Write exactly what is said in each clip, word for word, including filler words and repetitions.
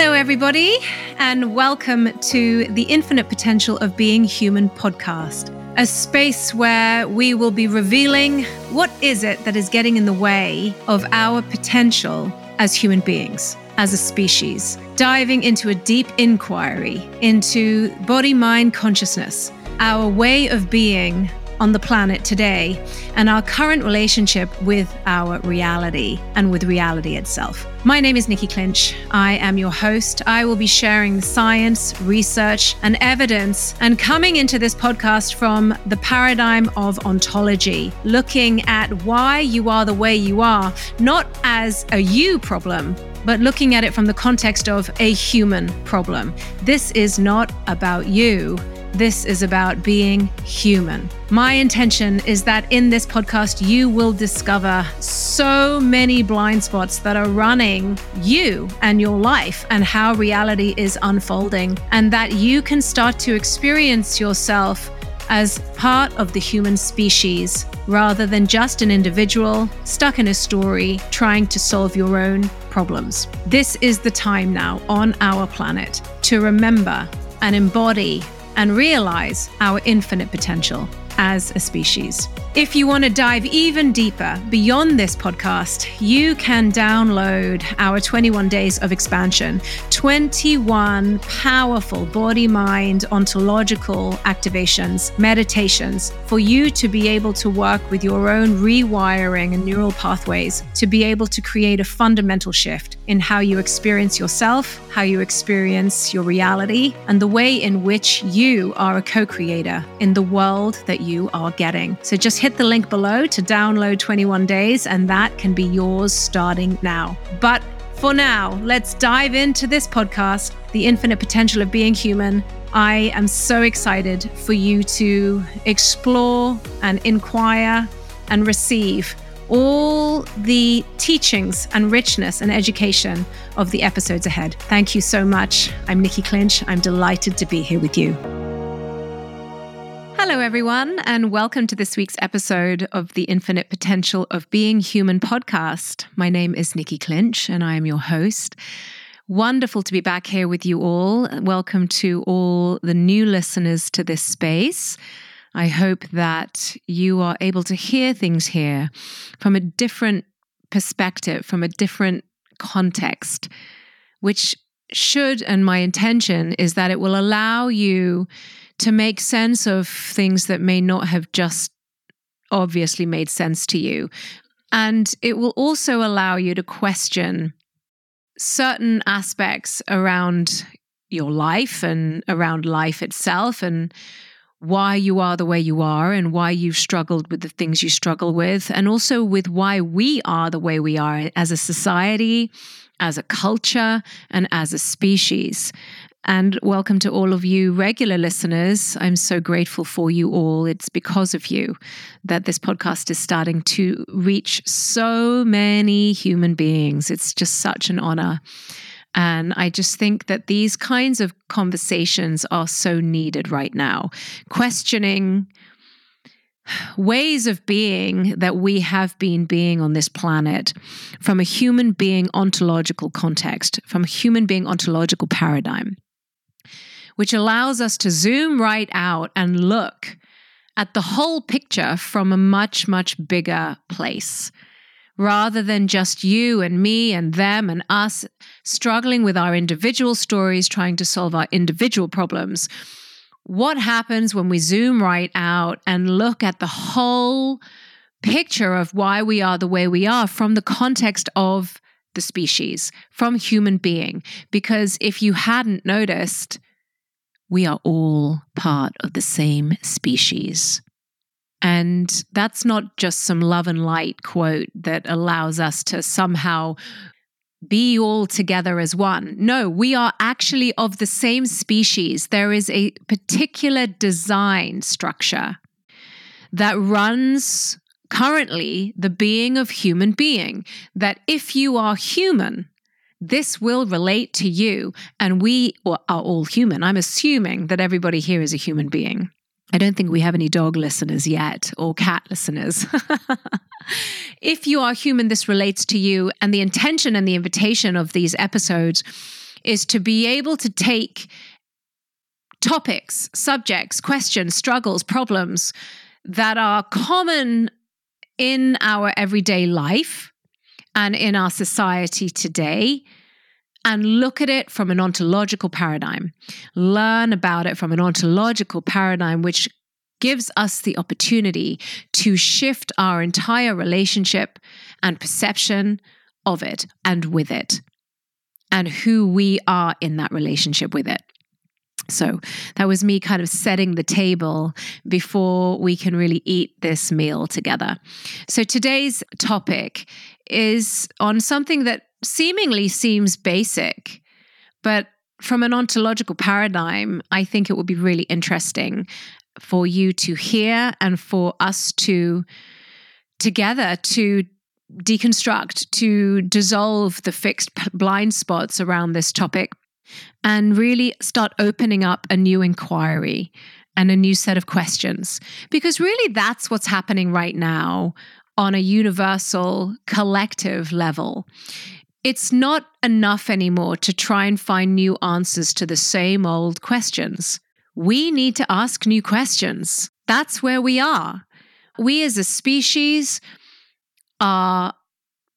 Hello, everybody, and welcome to the Infinite Potential of Being Human podcast, a space where we will be revealing what is it that is getting in the way of our potential as human beings, as a species, diving into a deep inquiry into body, mind, consciousness, our way of being on the planet today, and our current relationship with our reality and with reality itself. My name is Nikki Clinch. I am your host. I will be sharing the science, research, and evidence, and coming into this podcast from the paradigm of ontology, looking at why you are the way you are, not as a you problem, but looking at it from the context of a human problem. This is not about you. This is about being human. My intention is that in this podcast, you will discover so many blind spots that are running you and your life and how reality is unfolding, and that you can start to experience yourself as part of the human species rather than just an individual stuck in a story trying to solve your own problems. This is the time now on our planet to remember and embody and realize our infinite potential as a species. If you want to dive even deeper beyond this podcast, you can download our twenty-one days of expansion, twenty-one powerful body, mind, ontological activations, meditations for you to be able to work with your own rewiring and neural pathways to be able to create a fundamental shift in how you experience yourself, how you experience your reality, and the way in which you are a co-creator in the world that you are getting. So just hit the link below to download twenty-one days, and that can be yours starting now. But for now, let's dive into this podcast, The Infinite Potential of Being Human. I am so excited for you to explore and inquire and receive all the teachings and richness and education of the episodes ahead. Thank you so much. I'm Nikki Clinch. I'm delighted to be here with you. Hello, everyone, and welcome to this week's episode of the Infinite Potential of Being Human podcast. My name is Nikki Clinch, and I am your host. Wonderful to be back here with you all. Welcome to all the new listeners to this space. I hope that you are able to hear things here from a different perspective, from a different context, which should, and my intention is that it will allow you to make sense of things that may not have just obviously made sense to you. And it will also allow you to question certain aspects around your life and around life itself, and why you are the way you are, and why you've struggled with the things you struggle with, and also with why we are the way we are as a society, as a culture, and as a species. And welcome to all of you regular listeners. I'm so grateful for you all. It's because of you that this podcast is starting to reach so many human beings. It's just such an honor. And I just think that these kinds of conversations are so needed right now. Questioning ways of being that we have been being on this planet from a human being ontological context, from a human being ontological paradigm, which allows us to zoom right out and look at the whole picture from a much, much bigger place, rather than just you and me and them and us struggling with our individual stories, trying to solve our individual problems. What happens when we zoom right out and look at the whole picture of why we are the way we are from the context of the species, from human being? Because if you hadn't noticed, we are all part of the same species. And that's not just some love and light quote that allows us to somehow be all together as one. No, we are actually of the same species. There is a particular design structure that runs currently the being of human being, that if you are human, this will relate to you. And we are all human. I'm assuming that everybody here is a human being. I don't think we have any dog listeners yet, or cat listeners. If you are human, this relates to you. And the intention and the invitation of these episodes is to be able to take topics, subjects, questions, struggles, problems that are common in our everyday life and in our society today, and look at it from an ontological paradigm. Learn about it from an ontological paradigm, which gives us the opportunity to shift our entire relationship and perception of it and with it, and who we are in that relationship with it. So that was me kind of setting the table before we can really eat this meal together. So today's topic is on something that seemingly seems basic, but from an ontological paradigm, I think it would be really interesting for you to hear and for us to together to deconstruct, to dissolve the fixed blind spots around this topic and really start opening up a new inquiry and a new set of questions. Because really that's what's happening right now on a universal collective level. It's not enough anymore to try and find new answers to the same old questions. We need to ask new questions. That's where we are. We as a species are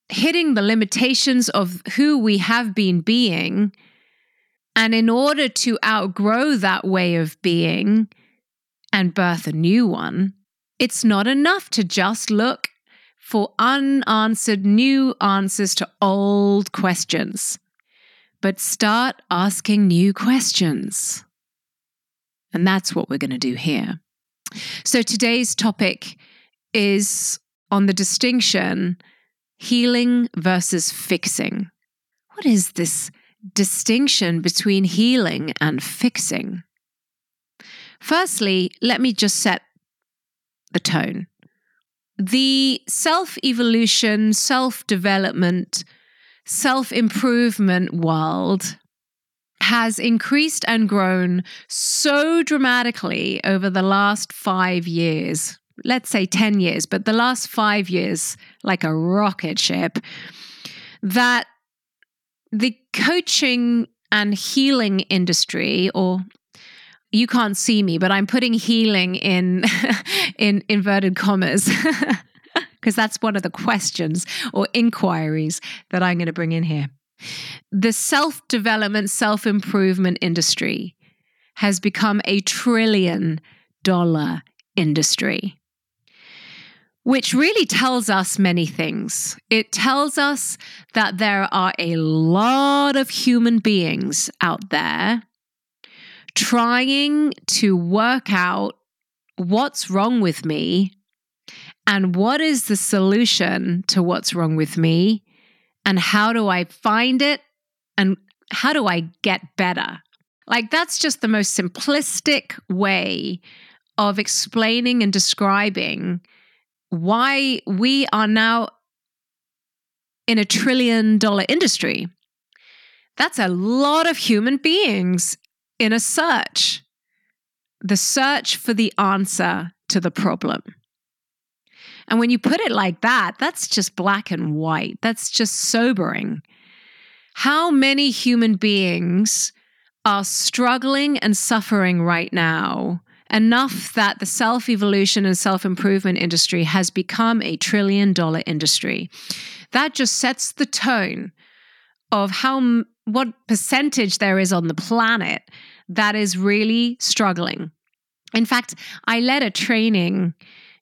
hitting the limitations of who we have been being. And in order to outgrow that way of being and birth a new one, it's not enough to just look for unanswered new answers to old questions, but start asking new questions. And that's what we're going to do here. So today's topic is on the distinction healing versus fixing. What is this distinction between healing and fixing? Firstly, let me just set the tone. The self-evolution, self-development, self-improvement world has increased and grown so dramatically over the last five years, let's say ten years, but the last five years, like a rocket ship, that the coaching and healing industry, or you can't see me, but I'm putting healing in in inverted commas because that's one of the questions or inquiries that I'm going to bring in here. The self-development, self-improvement industry has become a trillion dollar industry, which really tells us many things. It tells us that there are a lot of human beings out there trying to work out what's wrong with me and what is the solution to what's wrong with me and how do I find it and how do I get better. Like, that's just the most simplistic way of explaining and describing why we are now in a trillion dollar industry. That's a lot of human beings in a search, the search for the answer to the problem. And when you put it like that, that's just black and white. That's just sobering. How many human beings are struggling and suffering right now? Enough that the self-evolution and self-improvement industry has become a trillion dollar industry. That just sets the tone of how what percentage there is on the planet that is really struggling. In fact, I led a training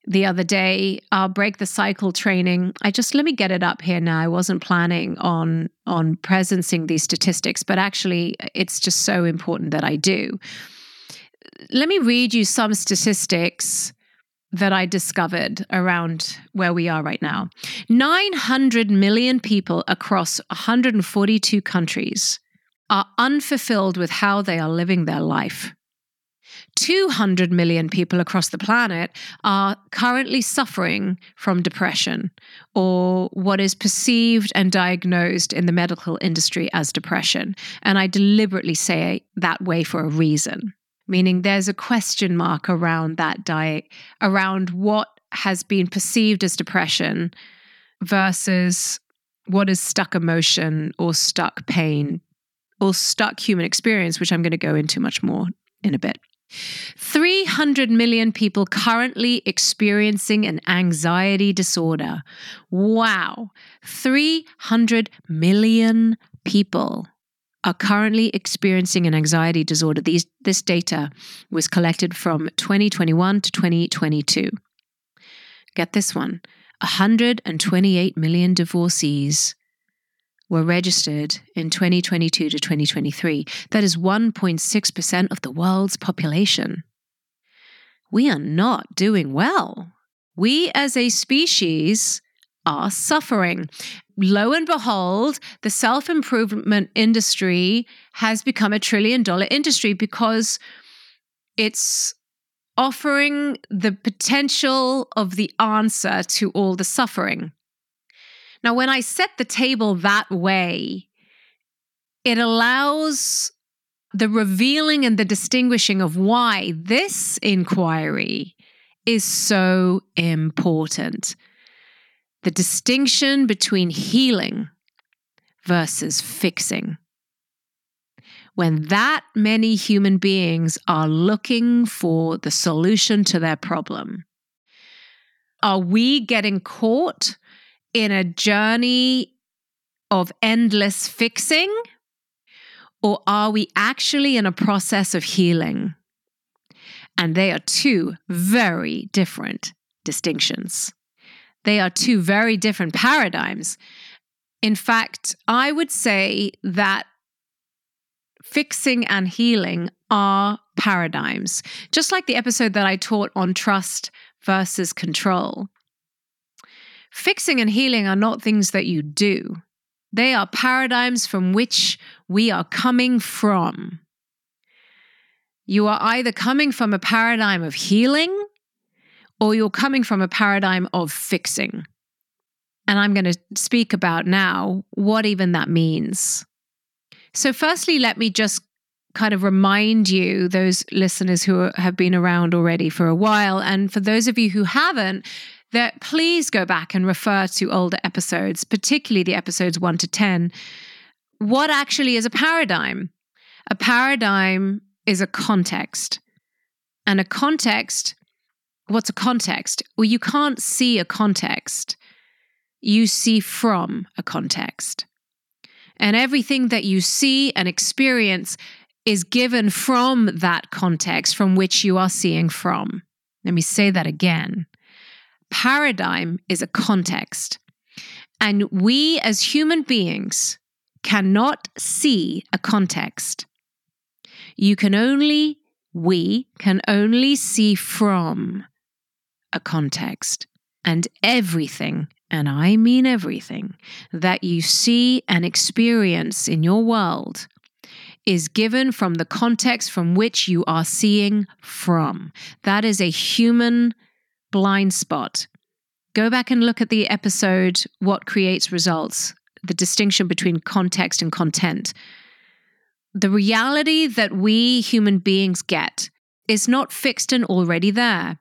the other day, our Break the Cycle training. I just, let me get it up here now. I wasn't planning on, on presencing these statistics, but actually it's just so important that I do. Let me read you some statistics that I discovered around where we are right now. nine hundred million people across one hundred forty-two countries are unfulfilled with how they are living their life. two hundred million people across the planet are currently suffering from depression, or what is perceived and diagnosed in the medical industry as depression. And I deliberately say that way for a reason. Meaning there's a question mark around that diet, around what has been perceived as depression versus what is stuck emotion or stuck pain or stuck human experience, which I'm going to go into much more in a bit. three hundred million people currently experiencing an anxiety disorder. Wow. three hundred million people are currently experiencing an anxiety disorder. These, this data was collected from twenty twenty-one to twenty twenty-two. Get this one. one hundred twenty-eight million divorcees were registered in twenty twenty-two to twenty twenty-three. That is one point six percent of the world's population. We are not doing well. We as a species are suffering. Lo and behold, the self-improvement industry has become a trillion dollar industry because it's offering the potential of the answer to all the suffering. Now, when I set the table that way, it allows the revealing and the distinguishing of why this inquiry is so important. The distinction between healing versus fixing. When that many human beings are looking for the solution to their problem, are we getting caught in a journey of endless fixing, or are we actually in a process of healing? And they are two very different distinctions. They are two very different paradigms. In fact, I would say that fixing and healing are paradigms. Just like the episode that I taught on trust versus control. Fixing and healing are not things that you do. They are paradigms from which we are coming from. You are either coming from a paradigm of healing or you're coming from a paradigm of fixing. And I'm going to speak about now what even that means. So firstly, let me just kind of remind you, those listeners who are, have been around already for a while, and for those of you who haven't, that please go back and refer to older episodes, particularly the episodes one to ten. What actually is a paradigm? A paradigm is a context. And a context, what's a context? Well, you can't see a context. You see from a context. And everything that you see and experience is given from that context from which you are seeing from. Let me say that again. Paradigm is a context. And we as human beings cannot see a context. You can only, we can only see from a context. And everything, and I mean everything, that you see and experience in your world is given from the context from which you are seeing from. That is a human blind spot. Go back and look at the episode, What Creates Results, the distinction between context and content. The reality that we human beings get is not fixed and already there.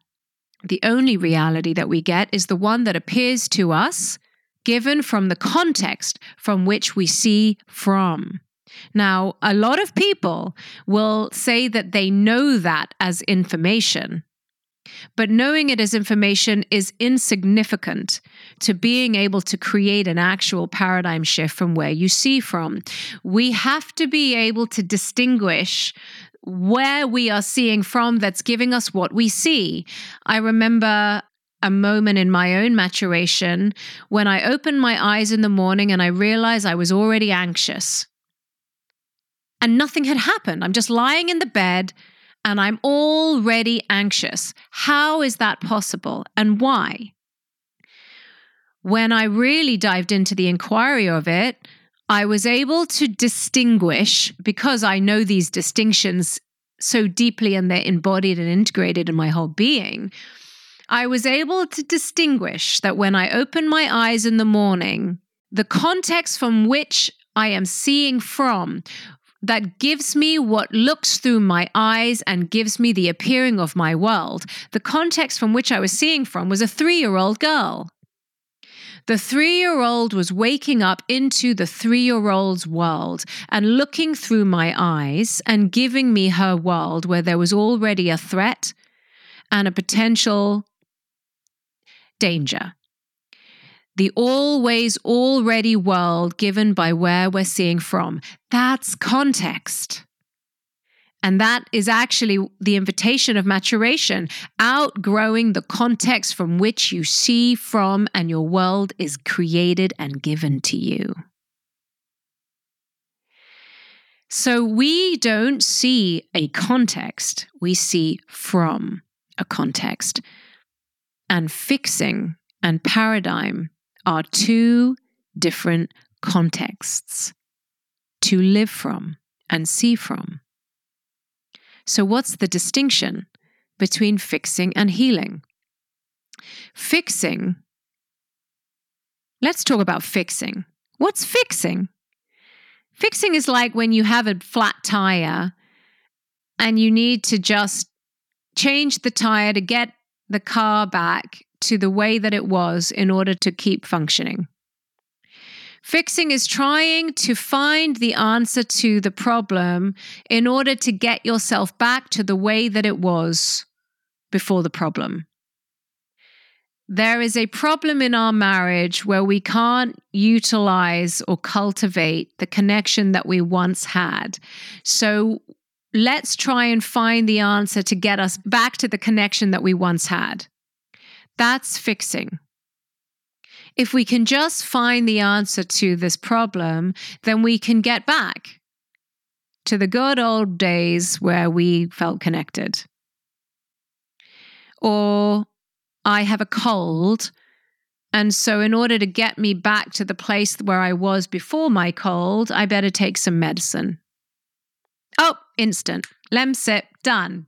The only reality that we get is the one that appears to us, given from the context from which we see from. Now, a lot of people will say that they know that as information. But knowing it as information is insignificant to being able to create an actual paradigm shift from where you see from. We have to be able to distinguish where we are seeing from that's giving us what we see. I remember a moment in my own maturation when I opened my eyes in the morning and I realized I was already anxious. And nothing had happened. I'm just lying in the bed and I'm already anxious. How is that possible and why? When I really dived into the inquiry of it, I was able to distinguish, because I know these distinctions so deeply and they're embodied and integrated in my whole being, I was able to distinguish that when I open my eyes in the morning, the context from which I am seeing from that gives me what looks through my eyes and gives me the appearing of my world. The context from which I was seeing from was a three-year-old girl. The three-year-old was waking up into the three-year-old's world and looking through my eyes and giving me her world where there was already a threat and a potential danger. The always already world given by where we're seeing from. That's context. And that is actually the invitation of maturation, outgrowing the context from which you see from and your world is created and given to you. So we don't see a context, we see from a context. And fixing and paradigm are two different contexts to live from and see from. So what's the distinction between fixing and healing? Fixing. Let's talk about fixing. What's fixing? Fixing is like when you have a flat tire and you need to just change the tire to get the car back to the way that it was in order to keep functioning. Fixing is trying to find the answer to the problem in order to get yourself back to the way that it was before the problem. There is a problem in our marriage where we can't utilize or cultivate the connection that we once had. So let's try and find the answer to get us back to the connection that we once had. That's fixing. If we can just find the answer to this problem, then we can get back to the good old days where we felt connected. Or I have a cold, and so in order to get me back to the place where I was before my cold, I better take some medicine. Oh, instant. Lemsip, done.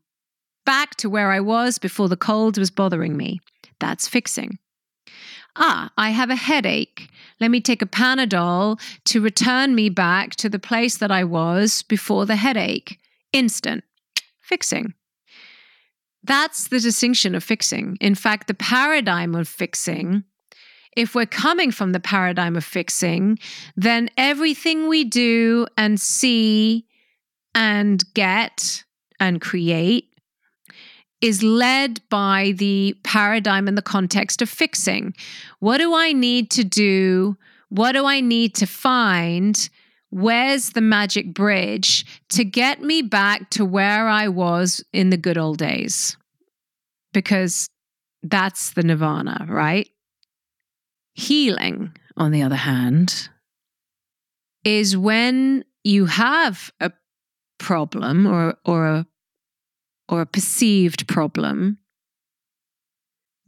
Back to where I was before the cold was bothering me. That's fixing. Ah, I have a headache. Let me take a Panadol to return me back to the place that I was before the headache. Instant. Fixing. That's the distinction of fixing. In fact, the paradigm of fixing, if we're coming from the paradigm of fixing, then everything we do and see and get and create is led by the paradigm and the context of fixing. What do I need to do? What do I need to find? Where's the magic bridge to get me back to where I was in the good old days? Because that's the nirvana, right? Healing, on the other hand, is when you have a problem or, or a or a perceived problem.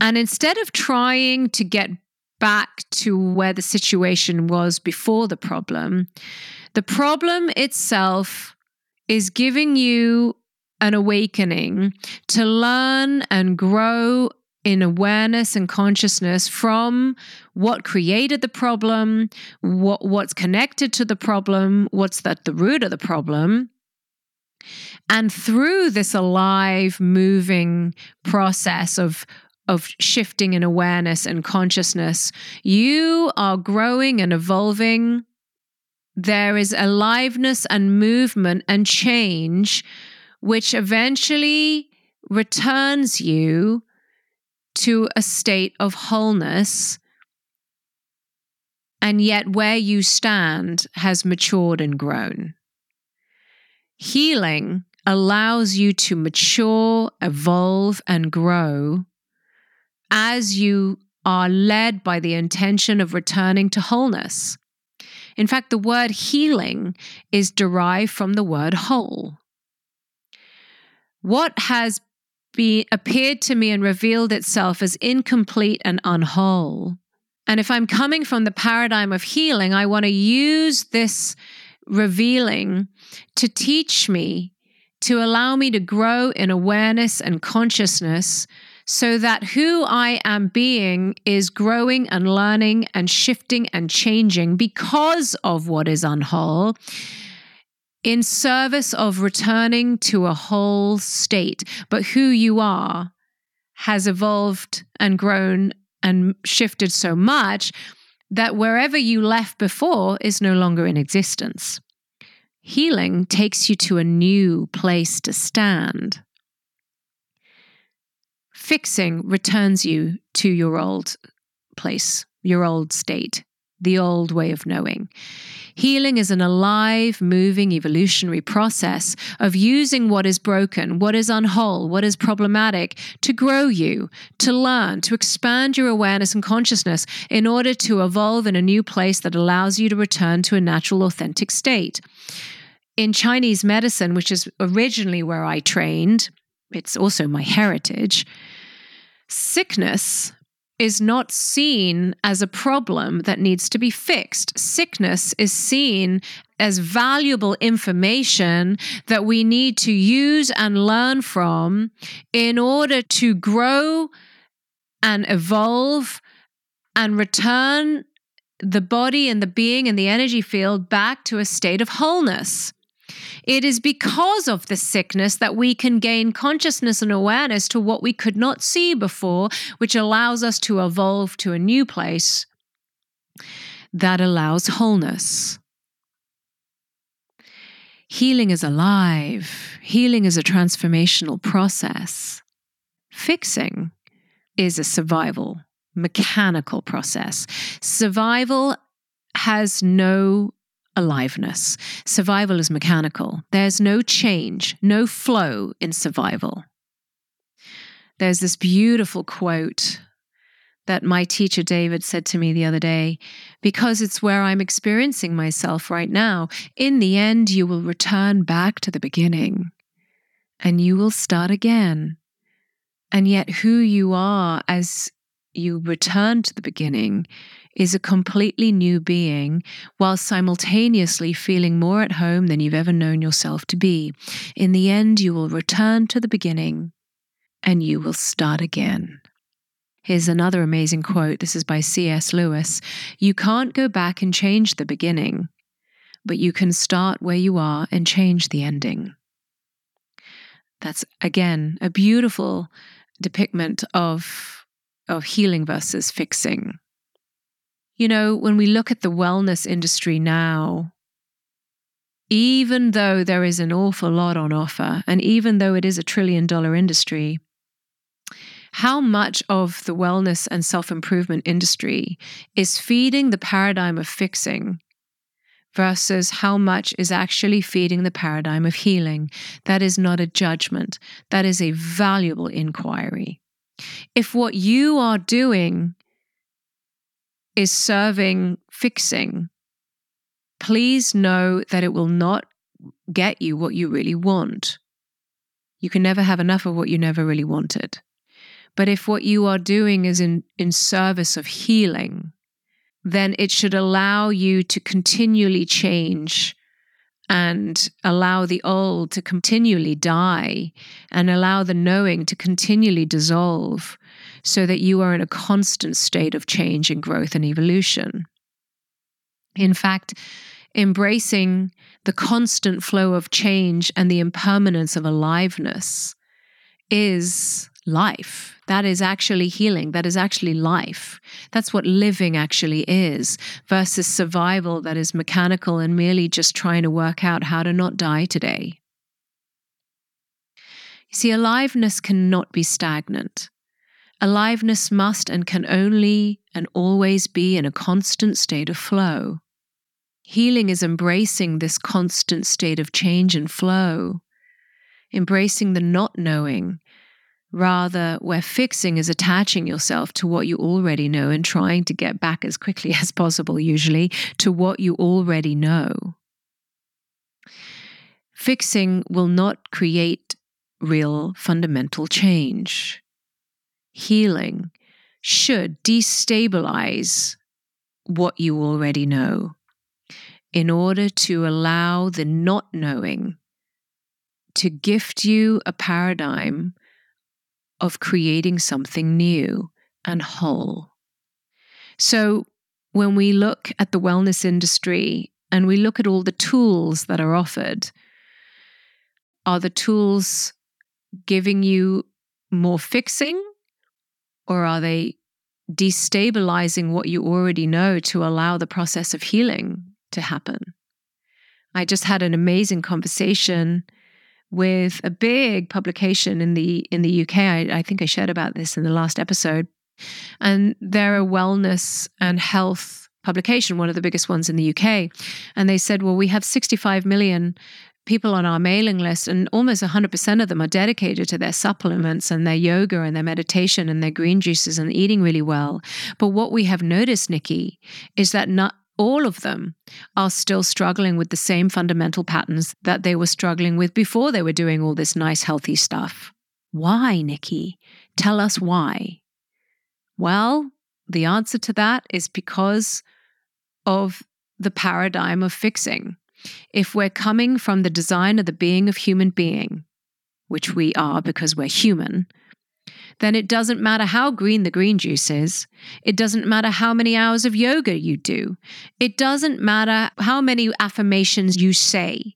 And instead of trying to get back to where the situation was before the problem, the problem itself is giving you an awakening to learn and grow in awareness and consciousness from what created the problem, what, what's connected to the problem, what's at the root of the problem. And through this alive, moving process of, of shifting in awareness and consciousness, you are growing and evolving. There is aliveness and movement and change, which eventually returns you to a state of wholeness. And yet where you stand has matured and grown. Healing allows you to mature, evolve, and grow as you are led by the intention of returning to wholeness. In fact, the word healing is derived from the word whole. What has been appeared to me and revealed itself as incomplete and unwhole. And if I'm coming from the paradigm of healing, I want to use this revealing to teach me, to allow me to grow in awareness and consciousness so that who I am being is growing and learning and shifting and changing because of what is unwhole in service of returning to a whole state. But who you are has evolved and grown and shifted so much that wherever you left before is no longer in existence. Healing takes you to a new place to stand. Fixing returns you to your old place, your old state, the old way of knowing. Healing is an alive, moving, evolutionary process of using what is broken, what is unwhole, what is problematic to grow you, to learn, to expand your awareness and consciousness in order to evolve in a new place that allows you to return to a natural, authentic state. In Chinese medicine, which is originally where I trained, it's also my heritage, sickness is not seen as a problem that needs to be fixed. Sickness is seen as valuable information that we need to use and learn from in order to grow and evolve and return the body and the being and the energy field back to a state of wholeness. It is because of the sickness that we can gain consciousness and awareness to what we could not see before, which allows us to evolve to a new place that allows wholeness. Healing is alive. Healing is a transformational process. Fixing is a survival, mechanical process. Survival has no aliveness. Survival is mechanical. There's no change, no flow in survival. There's this beautiful quote that my teacher David said to me the other day, because it's where I'm experiencing myself right now. In the end, you will return back to the beginning and you will start again. And yet who you are as you return to the beginning is a completely new being, while simultaneously feeling more at home than you've ever known yourself to be. In the end, you will return to the beginning and you will start again. Here's another amazing quote. This is by C S Lewis. You can't go back and change the beginning, but you can start where you are and change the ending. That's, again, a beautiful depiction of, of healing versus fixing. You know, when we look at the wellness industry now, even though there is an awful lot on offer, and even though it is a trillion dollar industry, how much of the wellness and self-improvement industry is feeding the paradigm of fixing versus how much is actually feeding the paradigm of healing? That is not a judgment. That is a valuable inquiry. If what you are doing is serving fixing, please know that it will not get you what you really want. You can never have enough of what you never really wanted. But if what you are doing is in, in service of healing, then it should allow you to continually change and allow the old to continually die and allow the knowing to continually dissolve, so that you are in a constant state of change and growth and evolution. In fact, embracing the constant flow of change and the impermanence of aliveness is life. That is actually healing. That is actually life. That's what living actually is, versus survival that is mechanical and merely just trying to work out how to not die today. You see, aliveness cannot be stagnant. Aliveness must and can only and always be in a constant state of flow. Healing is embracing this constant state of change and flow, embracing the not knowing, rather where fixing is attaching yourself to what you already know and trying to get back as quickly as possible, usually, to what you already know. Fixing will not create real fundamental change. Healing should destabilize what you already know in order to allow the not knowing to gift you a paradigm of creating something new and whole. So when we look at the wellness industry and we look at all the tools that are offered, are the tools giving you more fixing? Or are they destabilizing what you already know to allow the process of healing to happen. I just had an amazing conversation with a big publication in the in the U K. I, I think I shared about this in the last episode. And they're a wellness and health publication, one of the biggest ones in the U K. And they said, well, we have sixty-five million people on our mailing list, and almost one hundred percent of them are dedicated to their supplements and their yoga and their meditation and their green juices and eating really well. But what we have noticed, Nikki, is that not all of them are still struggling with the same fundamental patterns that they were struggling with before they were doing all this nice, healthy stuff. Why, Nikki? Tell us why. Well, the answer to that is because of the paradigm of fixing. If we're coming from the design of the being of human being, which we are because we're human, then it doesn't matter how green the green juice is. It doesn't matter how many hours of yoga you do. It doesn't matter how many affirmations you say.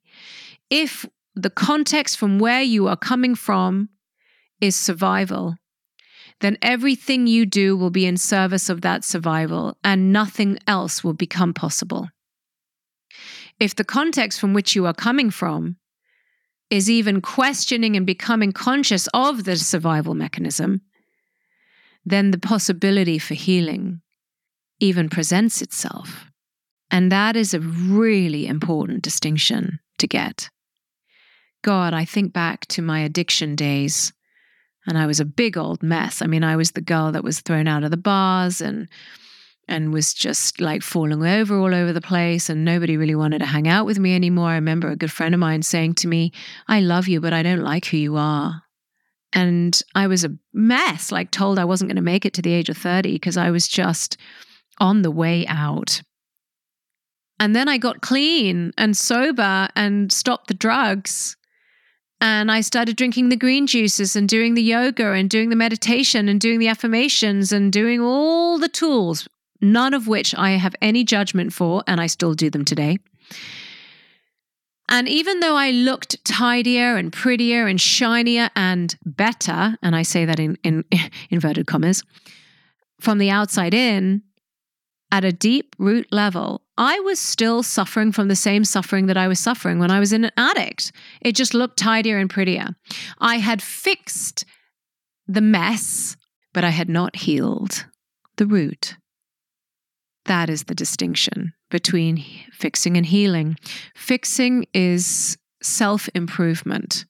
If the context from where you are coming from is survival, then everything you do will be in service of that survival and nothing else will become possible. If the context from which you are coming from is even questioning and becoming conscious of the survival mechanism, then the possibility for healing even presents itself. And that is a really important distinction to get. God, I think back to my addiction days, and I was a big old mess. I mean, I was the girl that was thrown out of the bars and and was just like falling over all over the place, and nobody really wanted to hang out with me anymore. I remember a good friend of mine saying to me, I love you, but I don't like who you are. And I was a mess, like told I wasn't going to make it to the age of thirty because I was just on the way out. And then I got clean and sober and stopped the drugs. And I started drinking the green juices and doing the yoga and doing the meditation and doing the affirmations and doing all the tools, none of which I have any judgment for, and I still do them today. And even though I looked tidier and prettier and shinier and better, and I say that in, in inverted commas, from the outside in, at a deep root level, I was still suffering from the same suffering that I was suffering when I was in an addict. It just looked tidier and prettier. I had fixed the mess, but I had not healed the root. That is the distinction between fixing and healing. Fixing is self-improvement,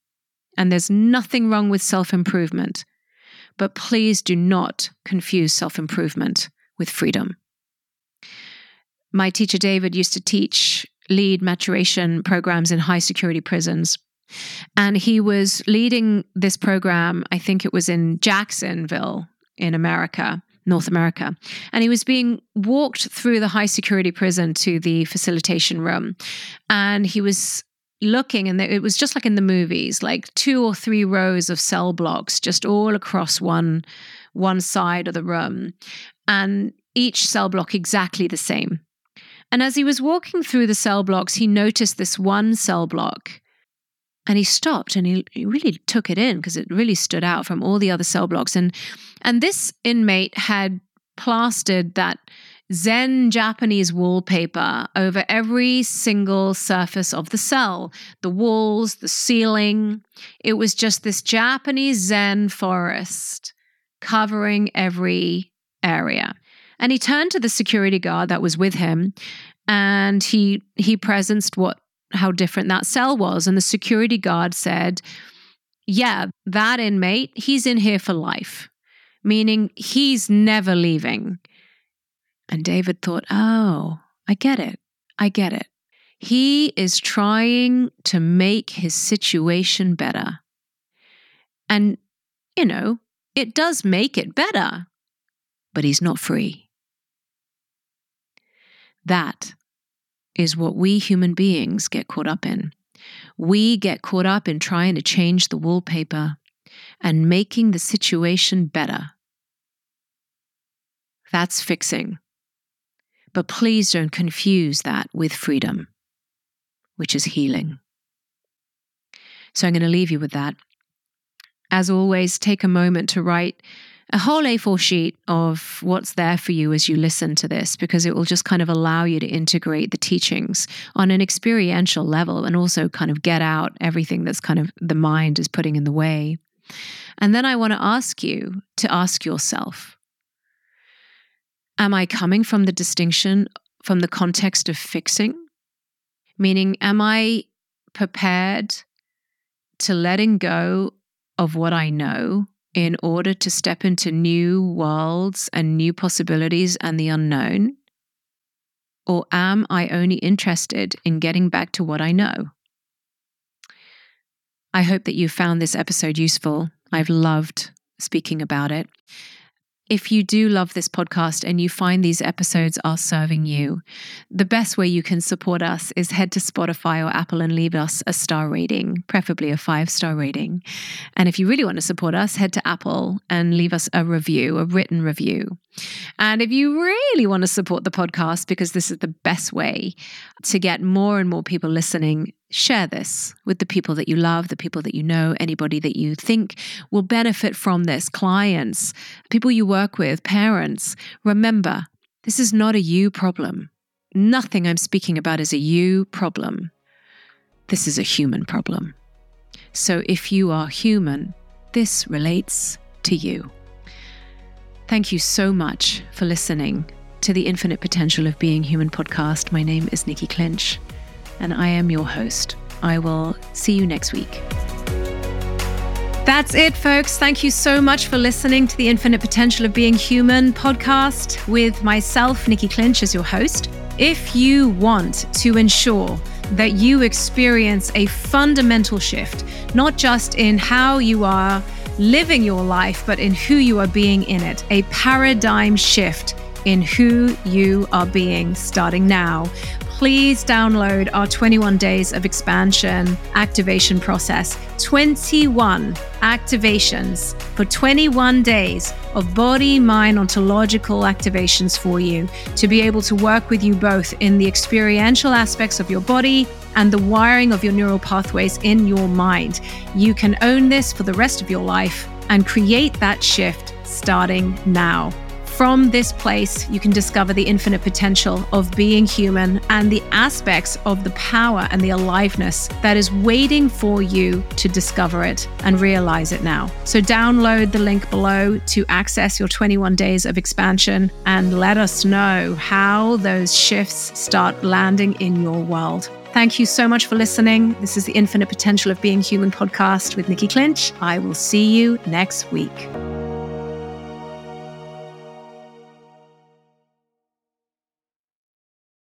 and there's nothing wrong with self-improvement, but please do not confuse self-improvement with freedom. My teacher, David, used to teach lead maturation programs in high security prisons. And he was leading this program, I think it was in Jacksonville in America, North America. And he was being walked through the high security prison to the facilitation room. And he was looking, and it was just like in the movies, like two or three rows of cell blocks just all across one, one side of the room. And each cell block exactly the same. And as he was walking through the cell blocks, he noticed this one cell block, and he stopped and he, he really took it in because it really stood out from all the other cell blocks. And and this inmate had plastered that Zen Japanese wallpaper over every single surface of the cell, the walls, the ceiling. It was just this Japanese Zen forest covering every area. And he turned to the security guard that was with him, and he he presenced what how different that cell was. And the security guard said, yeah, that inmate, he's in here for life, meaning he's never leaving. And David thought, oh, I get it. I get it. He is trying to make his situation better. And, you know, it does make it better, but he's not free. That is what we human beings get caught up in. We get caught up in trying to change the wallpaper and making the situation better. That's fixing. But please don't confuse that with freedom, which is healing. So I'm going to leave you with that. As always, take a moment to write a whole A four sheet of what's there for you as you listen to this, because it will just kind of allow you to integrate the teachings on an experiential level and also kind of get out everything that's kind of the mind is putting in the way. And then I want to ask you to ask yourself, am I coming from the distinction, from the context of fixing? Meaning, am I prepared to letting go of what I know in order to step into new worlds and new possibilities and the unknown? Or am I only interested in getting back to what I know? I hope that you found this episode useful. I've loved speaking about it. If you do love this podcast and you find these episodes are serving you, the best way you can support us is head to Spotify or Apple and leave us a star rating, preferably a five-star rating. And if you really want to support us, head to Apple and leave us a review, a written review. And if you really want to support the podcast, because this is the best way to get more and more people listening, share this with the people that you love, the people that you know, anybody that you think will benefit from this, clients, people you work with, parents. Remember, this is not a you problem. Nothing I'm speaking about is a you problem. This is a human problem. So if you are human, this relates to you. Thank you so much for listening to the Infinite Potential of Being Human podcast. My name is Nikki Clinch, and I am your host. I will see you next week. That's it, folks. Thank you so much for listening to the Infinite Potential of Being Human podcast with myself, Nikki Clinch, as your host. If you want to ensure that you experience a fundamental shift, not just in how you are living your life, but in who you are being in it, a paradigm shift in who you are being starting now, please download our twenty-one days of expansion activation process. twenty-one activations for twenty-one days of body, mind, ontological activations for you to be able to work with you both in the experiential aspects of your body and the wiring of your neural pathways in your mind. You can own this for the rest of your life and create that shift starting now. From this place, you can discover the infinite potential of being human and the aspects of the power and the aliveness that is waiting for you to discover it and realize it now. So download the link below to access your twenty-one days of expansion and let us know how those shifts start landing in your world. Thank you so much for listening. This is the Infinite Potential of Being Human podcast with Nikki Clinch. I will see you next week.